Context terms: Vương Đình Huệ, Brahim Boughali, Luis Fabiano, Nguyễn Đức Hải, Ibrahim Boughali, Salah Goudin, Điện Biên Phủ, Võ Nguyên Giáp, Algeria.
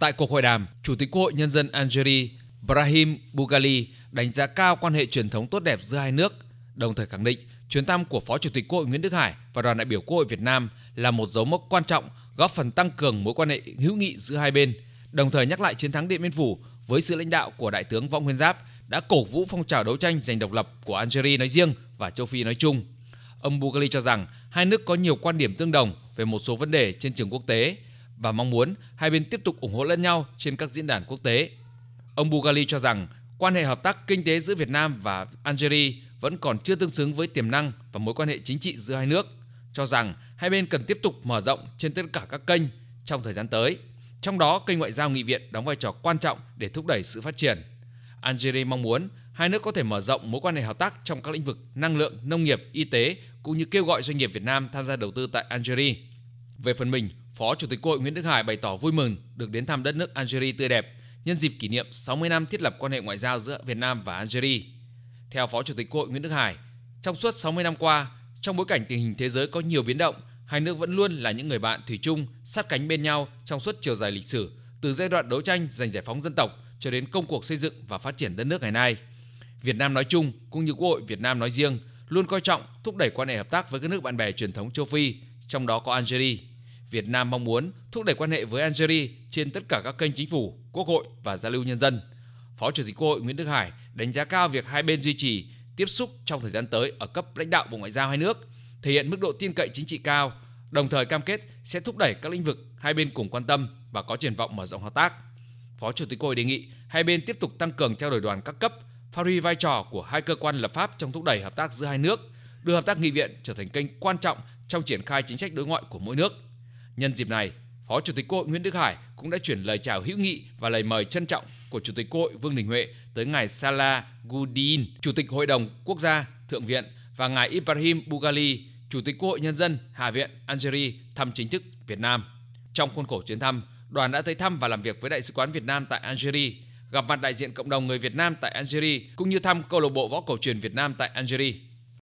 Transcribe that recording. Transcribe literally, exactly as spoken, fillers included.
Tại cuộc hội đàm, Chủ tịch Quốc hội Nhân dân Algeria Brahim Boughali đánh giá cao quan hệ truyền thống tốt đẹp giữa hai nước, đồng thời khẳng định chuyến thăm của Phó Chủ tịch Quốc hội Nguyễn Đức Hải và đoàn đại biểu Quốc hội Việt Nam là một dấu mốc quan trọng góp phần tăng cường mối quan hệ hữu nghị giữa hai bên, đồng thời nhắc lại chiến thắng Điện Biên Phủ với sự lãnh đạo của Đại tướng Võ Nguyên Giáp đã cổ vũ phong trào đấu tranh giành độc lập của Algeria nói riêng và châu Phi nói chung. Ông Boughali cho rằng hai nước có nhiều quan điểm tương đồng về một số vấn đề trên trường quốc tế và mong muốn hai bên tiếp tục ủng hộ lẫn nhau trên các diễn đàn quốc tế. Ông Boughali cho rằng quan hệ hợp tác kinh tế giữa Việt Nam và Algeria vẫn còn chưa tương xứng với tiềm năng và mối quan hệ chính trị giữa hai nước, cho rằng hai bên cần tiếp tục mở rộng trên tất cả các kênh trong thời gian tới, trong đó kênh ngoại giao nghị viện đóng vai trò quan trọng để thúc đẩy sự phát triển. Algeria mong muốn hai nước có thể mở rộng mối quan hệ hợp tác trong các lĩnh vực năng lượng, nông nghiệp, y tế, cũng như kêu gọi doanh nghiệp Việt Nam tham gia đầu tư tại Algeria. Về phần mình, Phó Chủ tịch Quốc hội Nguyễn Đức Hải bày tỏ vui mừng được đến thăm đất nước Algeria tươi đẹp nhân dịp kỷ niệm sáu mươi năm thiết lập quan hệ ngoại giao giữa Việt Nam và Algeria. Theo Phó Chủ tịch Quốc hội Nguyễn Đức Hải, trong suốt sáu mươi năm qua, trong bối cảnh tình hình thế giới có nhiều biến động, hai nước vẫn luôn là những người bạn thủy chung, sát cánh bên nhau trong suốt chiều dài lịch sử, từ giai đoạn đấu tranh giành giải phóng dân tộc cho đến công cuộc xây dựng và phát triển đất nước ngày nay. Việt Nam nói chung cũng như Quốc hội Việt Nam nói riêng luôn coi trọng thúc đẩy quan hệ hợp tác với các nước bạn bè truyền thống châu Phi, trong đó có Algeria. Việt Nam mong muốn thúc đẩy quan hệ với Algeria trên tất cả các kênh chính phủ, quốc hội và giao lưu nhân dân. Phó Chủ tịch Quốc hội Nguyễn Đức Hải đánh giá cao việc hai bên duy trì tiếp xúc trong thời gian tới ở cấp lãnh đạo Bộ Ngoại giao hai nước, thể hiện mức độ tin cậy chính trị cao, đồng thời cam kết sẽ thúc đẩy các lĩnh vực hai bên cùng quan tâm và có triển vọng mở rộng hợp tác. Phó Chủ tịch Quốc hội đề nghị hai bên tiếp tục tăng cường trao đổi đoàn các cấp, phát huy vai trò của hai cơ quan lập pháp trong thúc đẩy hợp tác giữa hai nước, đưa hợp tác nghị viện trở thành kênh quan trọng trong triển khai chính sách đối ngoại của mỗi nước. Nhân dịp này, Phó Chủ tịch Quốc hội Nguyễn Đức Hải cũng đã chuyển lời chào hữu nghị và lời mời trân trọng của Chủ tịch Quốc hội Vương Đình Huệ tới ngài Salah Goudin, Chủ tịch Hội đồng Quốc gia, Thượng viện và ngài Ibrahim Boughali, Chủ tịch Quốc hội Nhân dân, Hạ viện Algeria thăm chính thức Việt Nam. Trong khuôn khổ chuyến thăm, đoàn đã tới thăm và làm việc với Đại sứ quán Việt Nam tại Algeria, gặp mặt đại diện cộng đồng người Việt Nam tại Algeria cũng như thăm câu lạc bộ võ cổ truyền Việt Nam tại Algeria.